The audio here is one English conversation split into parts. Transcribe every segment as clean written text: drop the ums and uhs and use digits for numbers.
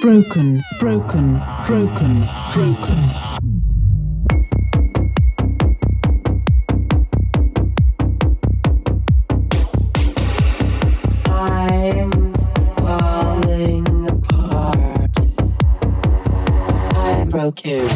broken. Okay.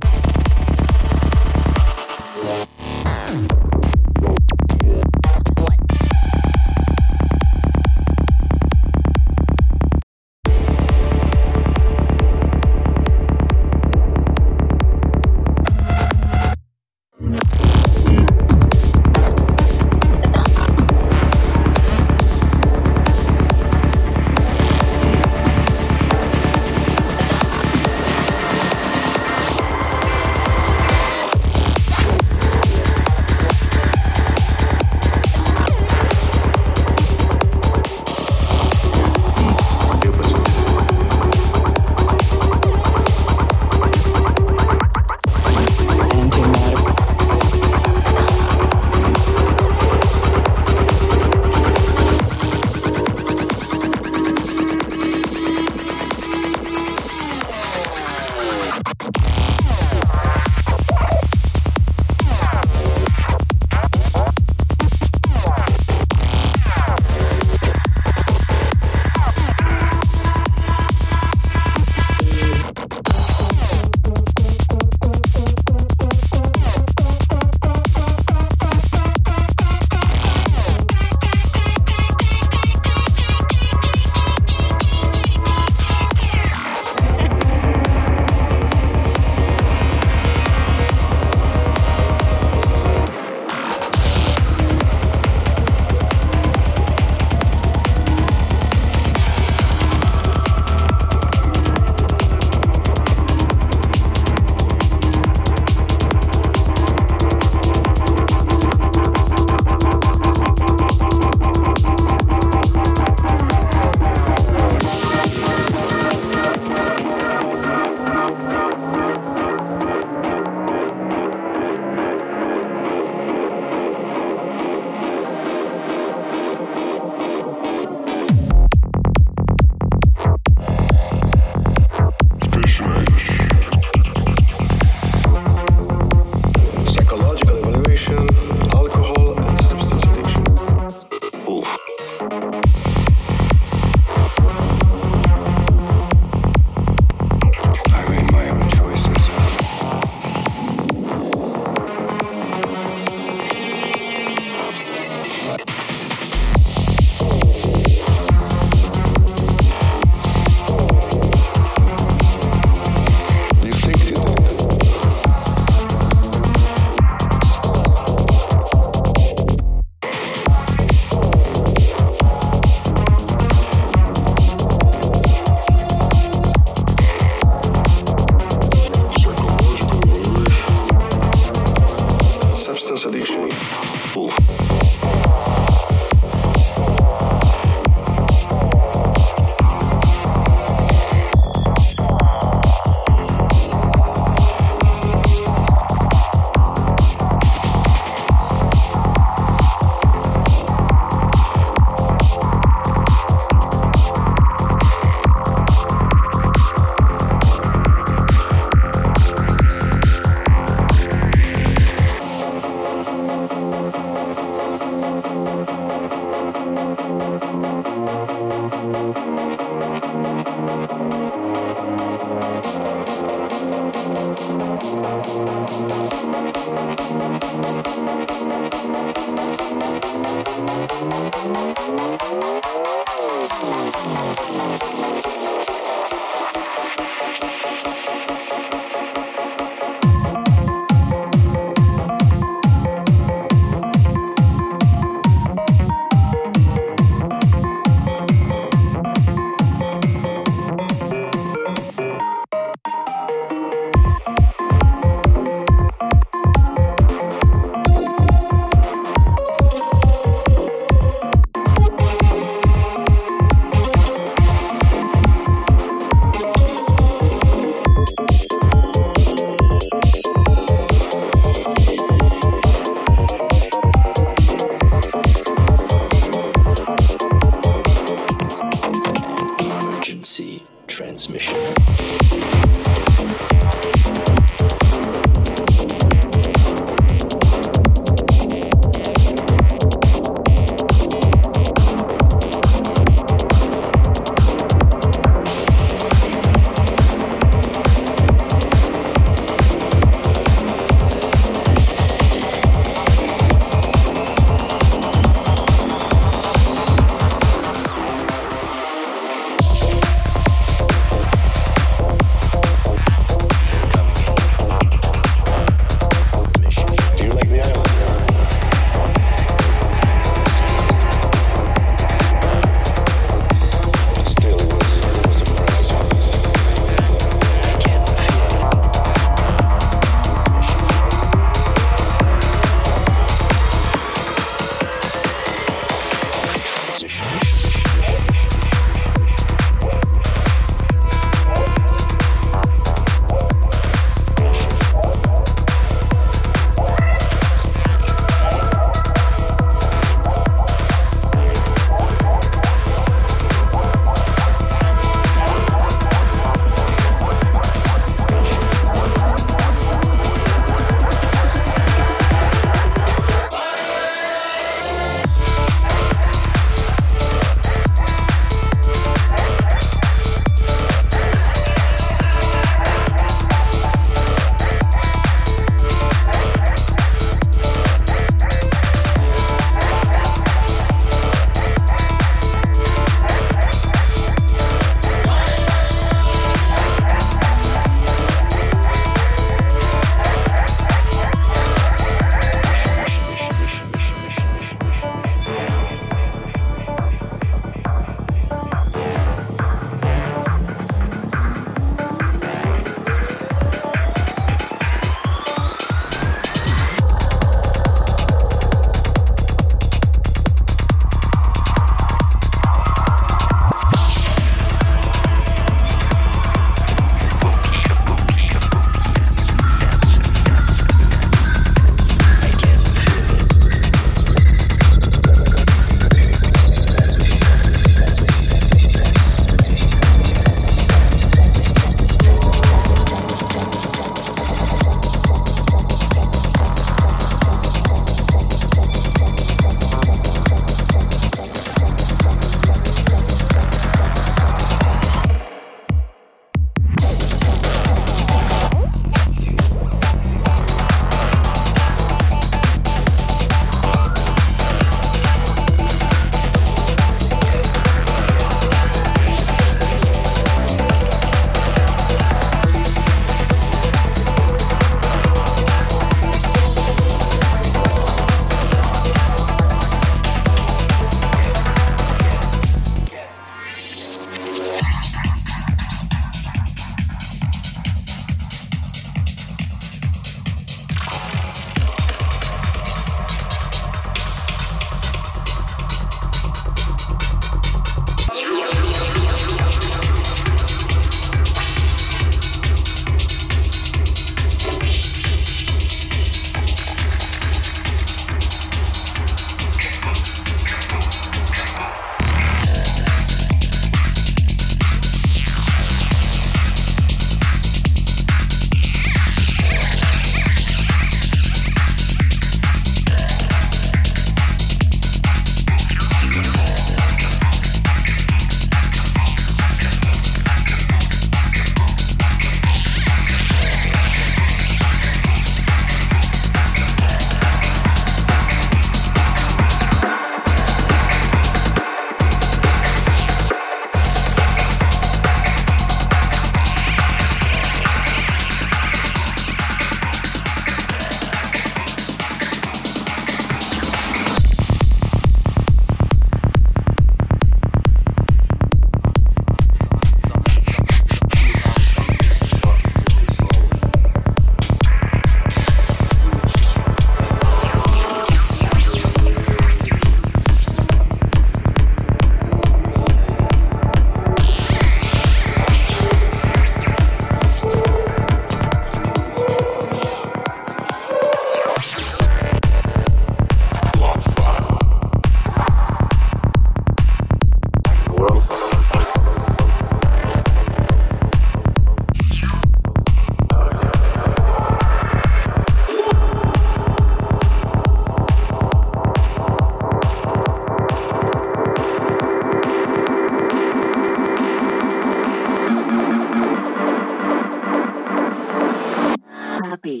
beat.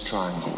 this triangle.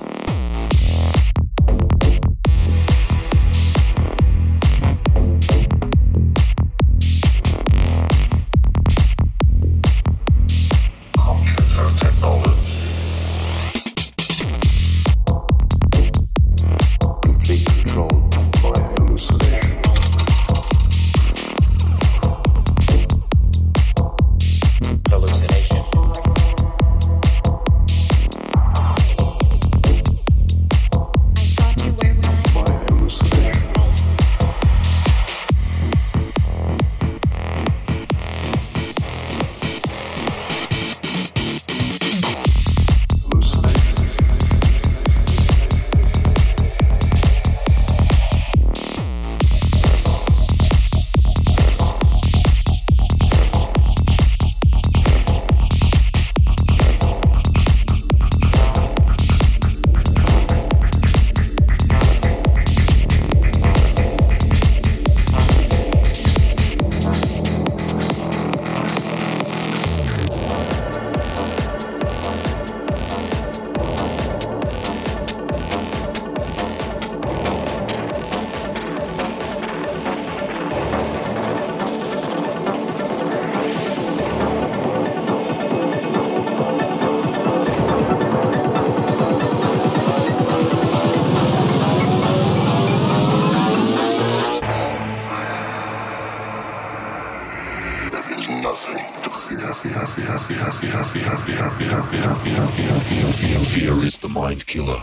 Fear is the mind killer.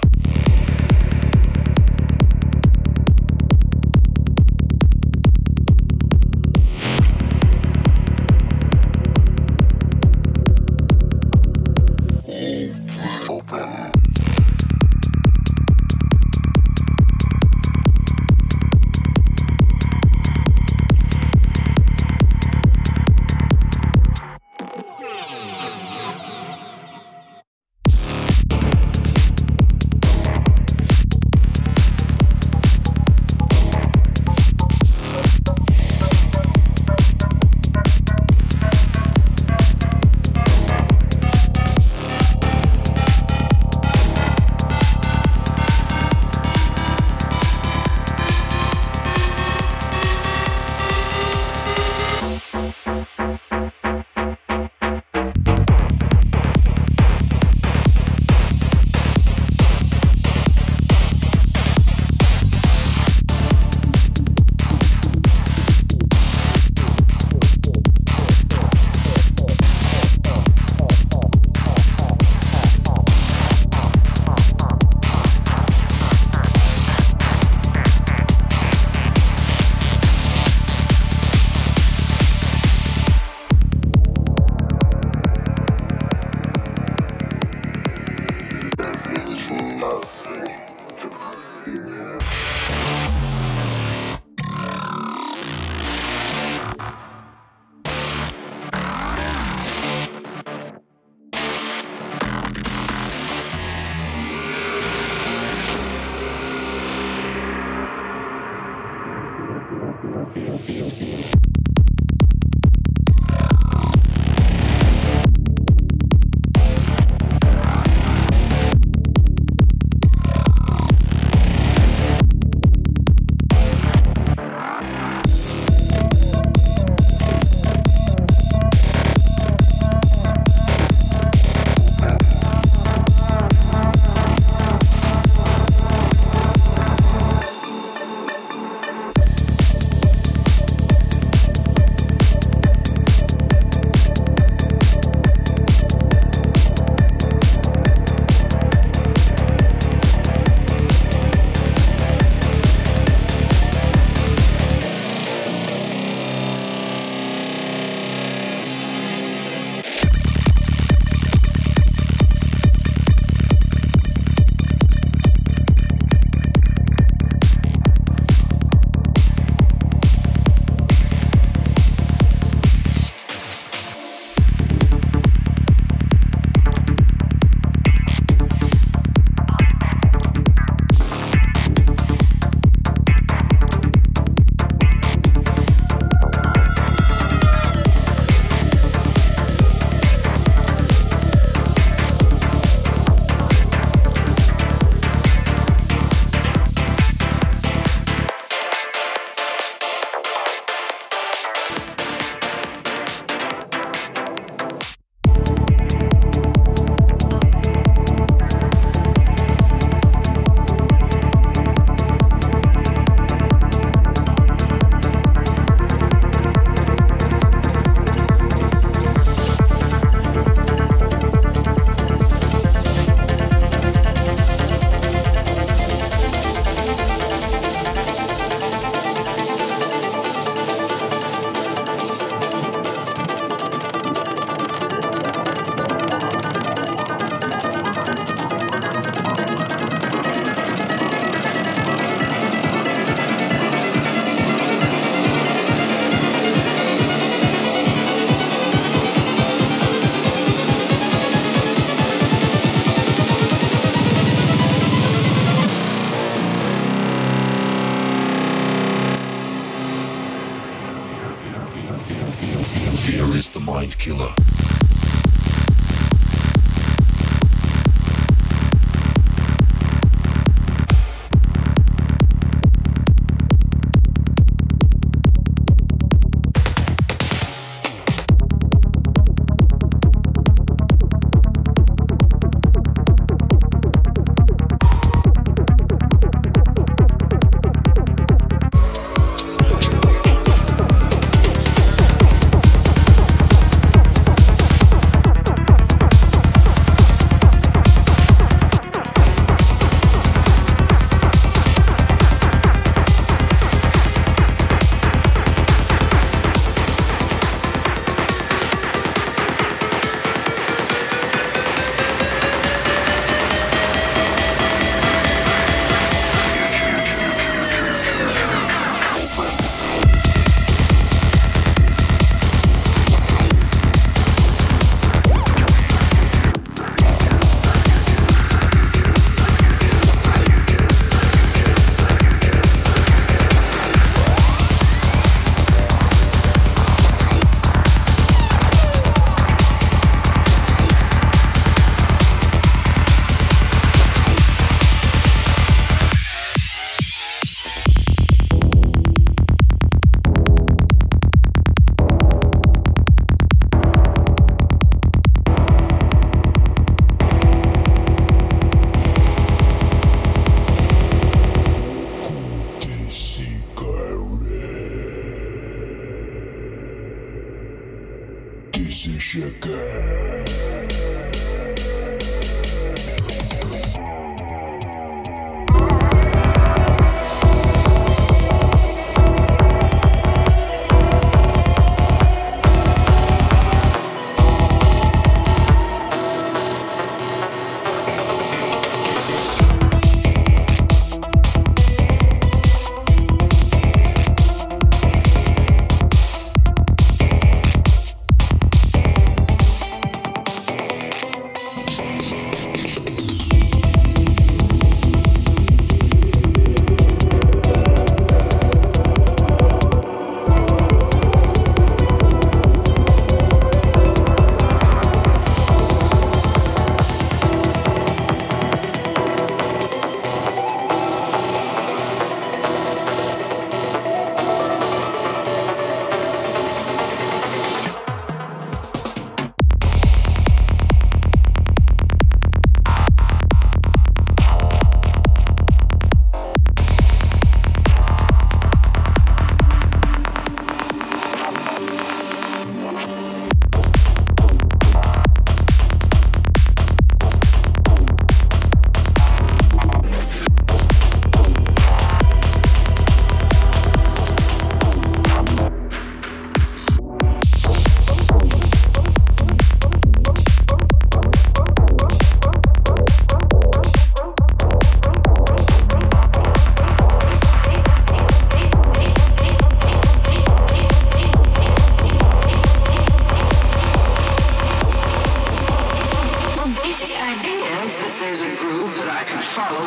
mind killer.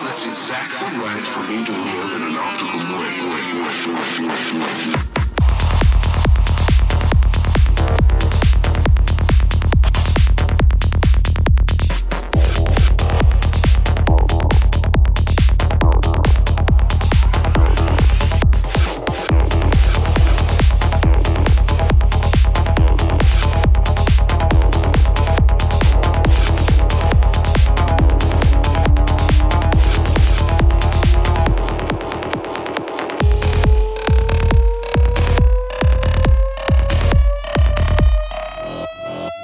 That's exactly right for me to live in an optical way.